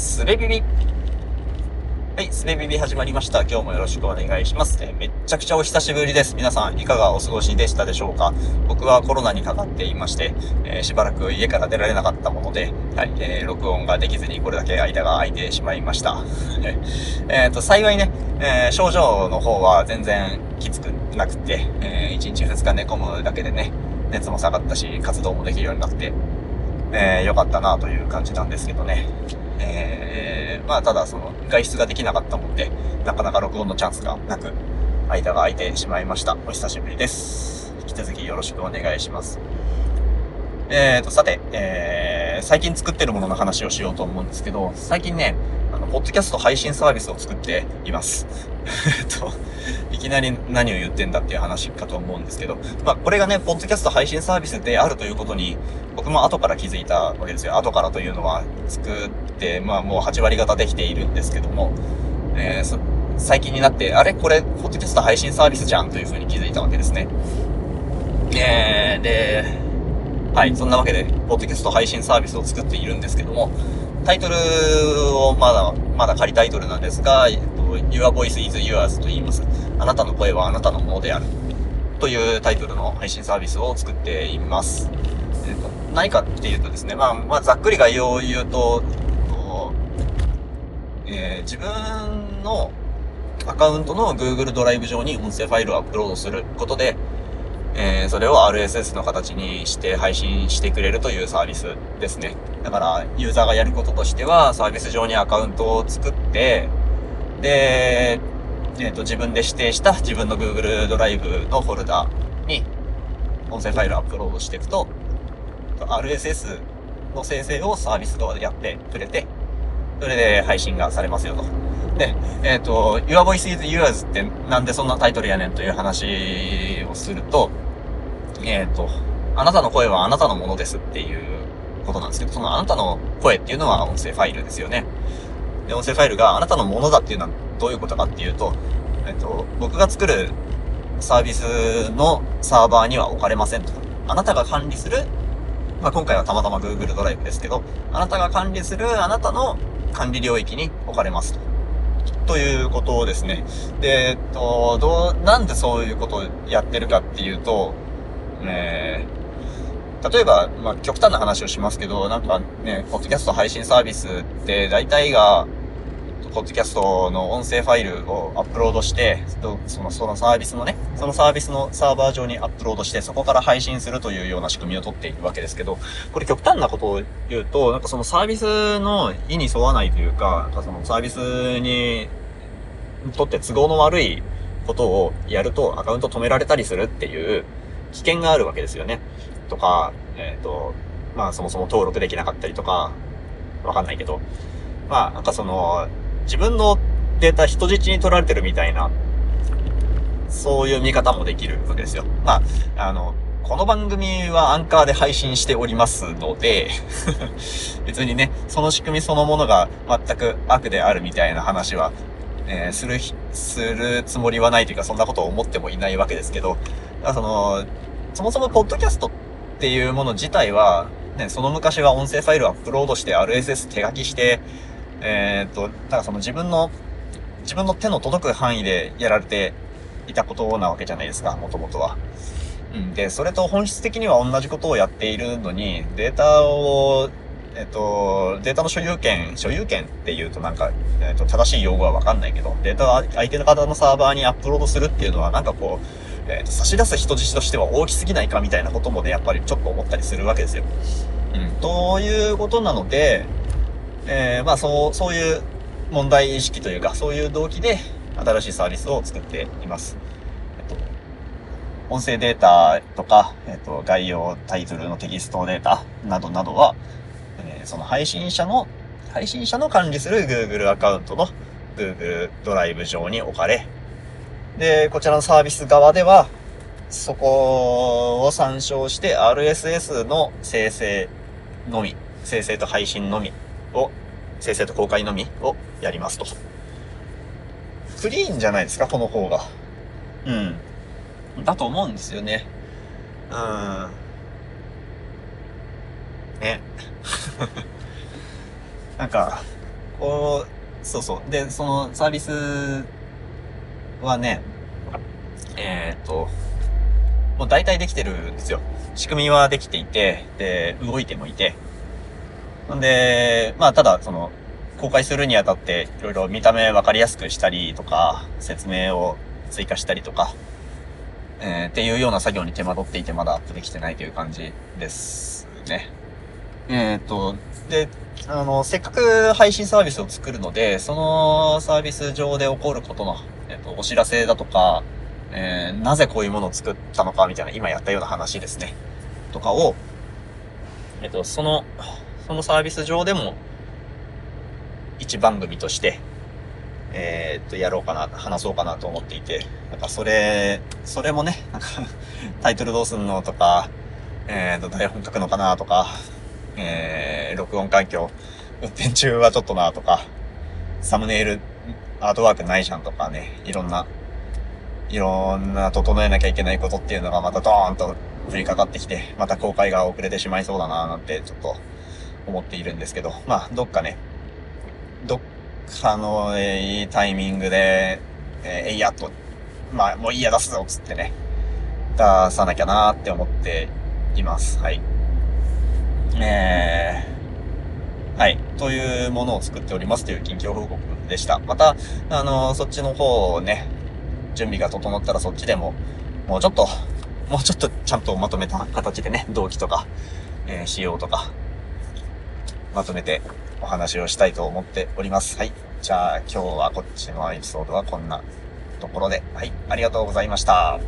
スレビビ。はい、スレビビ始まりました。今日もよろしくお願いします。めちゃくちゃお久しぶりです。皆さん、いかがお過ごしでしたでしょうか？僕はコロナにかかっていまして、しばらく家から出られなかったもので、はい、録音ができずにこれだけ間が空いてしまいました。幸いね、症状の方は全然きつくなくて、1日2日寝込むだけでね、熱も下がったし、活動もできるようになって、良かったなという感じなんですけどね。ただ外出ができなかったもんで、なかなか録音のチャンスがなく、間が空いてしまいました。お久しぶりです。引き続きよろしくお願いします。さて、最近作ってるものの話をしようと思うんですけど、最近ね、ポッドキャスト配信サービスを作っています。いきなり何を言ってんだっていう話かと思うんですけど、これがね、ポッドキャスト配信サービスであるということに、僕も後から気づいたわけですよ。後からというのは作って、もう8割方できているんですけども、最近になって、あれこれ、ポッドキャスト配信サービスじゃんというふうに気づいたわけですね。はい、そんなわけで、ポッドキャスト配信サービスを作っているんですけども、タイトルをまだ仮タイトルなんですが、Your Voice is Yours と言います。あなたの声はあなたのものである。というタイトルの配信サービスを作っています。何かっていうとですね、ざっくり概要を言うと、自分のアカウントの Google ドライブ上に音声ファイルをアップロードすることで、それを RSS の形にして配信してくれるというサービスですね。だから、ユーザーがやることとしては、サービス上にアカウントを作って、で、自分で指定した自分の Google ドライブのフォルダに音声ファイルをアップロードしていくと、RSS の生成をサービス側でやってくれて、それで配信がされますよと。で、Your Voice is Yours ってなんでそんなタイトルやねんという話をすると、あなたの声はあなたのものですっていうことなんですけど、そのあなたの声っていうのは音声ファイルですよね。で、音声ファイルがあなたのものだっていうのはどういうことかっていうと、僕が作るサービスのサーバーには置かれませんと。あなたが管理する、今回はたまたま Google ドライブですけど、あなたが管理するあなたの管理領域に置かれますと。ということですね。で、なんでそういうことをやってるかっていうと、例えば、極端な話をしますけど、ポッドキャスト配信サービスって、大体が、ポッドキャストの音声ファイルをアップロードして、そのサービスのね、そのサービスのサーバー上にアップロードして、そこから配信するというような仕組みを取っているわけですけど、これ極端なことを言うと、そのサービスの意に沿わないというか、そのサービスにとって都合の悪いことをやると、アカウント止められたりするっていう、危険があるわけですよね。とか、そもそも登録できなかったりとか、わかんないけど、自分のデータ人質に取られてるみたいな、そういう見方もできるわけですよ。この番組はアンカーで配信しておりますので、別にね、その仕組みそのものが全く悪であるみたいな話は、するつもりはないというか、そんなことを思ってもいないわけですけど、そもそもポッドキャストっていうもの自体は、ね、その昔は音声ファイルをアップロードして RSS 手書きして、だから自分の手の届く範囲でやられていたことなわけじゃないですか、もともとは。で、それと本質的には同じことをやっているのに、データを、データの所有権っていうと正しい用語はわかんないけど、データは相手の方のサーバーにアップロードするっていうのは差し出す人質としては大きすぎないかみたいなこともね、やっぱりちょっと思ったりするわけですよ。ということなので、そういう問題意識というか、そういう動機で新しいサービスを作っています。音声データとか、概要、タイトルのテキストデータなどなどは、その配信者の管理する Google アカウントの Google ドライブ上に置かれ、で、こちらのサービス側では、そこを参照して RSS の生成と公開のみをやりますと。クリーンじゃないですか、この方が。だと思うんですよね。ね。お、そうそう。で、そのサービスはね、もう大体できてるんですよ。仕組みはできていて、で、動いてもいて。んで、まあ、ただ、その、公開するにあたって、いろいろ見た目分かりやすくしたりとか、説明を追加したりとか、っていうような作業に手間取っていて、まだアップできてないという感じですね。で、せっかく配信サービスを作るので、そのサービス上で起こることの、お知らせだとか、なぜこういうものを作ったのかみたいな、今やったような話ですね。とかを、そのサービス上でも、一番組として、やろうかな、話そうかなと思っていて、なんかそれもね、なんかタイトルどうすんのとか、台本書くのかなとか、録音環境、運転中はちょっとなとか、サムネイル、アートワークないじゃんとかね、いろんな整えなきゃいけないことっていうのがまたドーンと降りかかってきて、また公開が遅れてしまいそうだななんてちょっと思っているんですけど、まあ、どっかのタイミングで、いやっと、まあ、もういいや出すぞっつってね、出さなきゃなーって思っています。はい。はい。というものを作っておりますという近況報告でした。また、そっちの方をね、準備が整ったらそっちでも、もうちょっとちゃんとまとめた形でね、動機とか、仕様とか、まとめてお話をしたいと思っております。はい。じゃあ今日はこっちのエピソードはこんなところで、はい。ありがとうございました。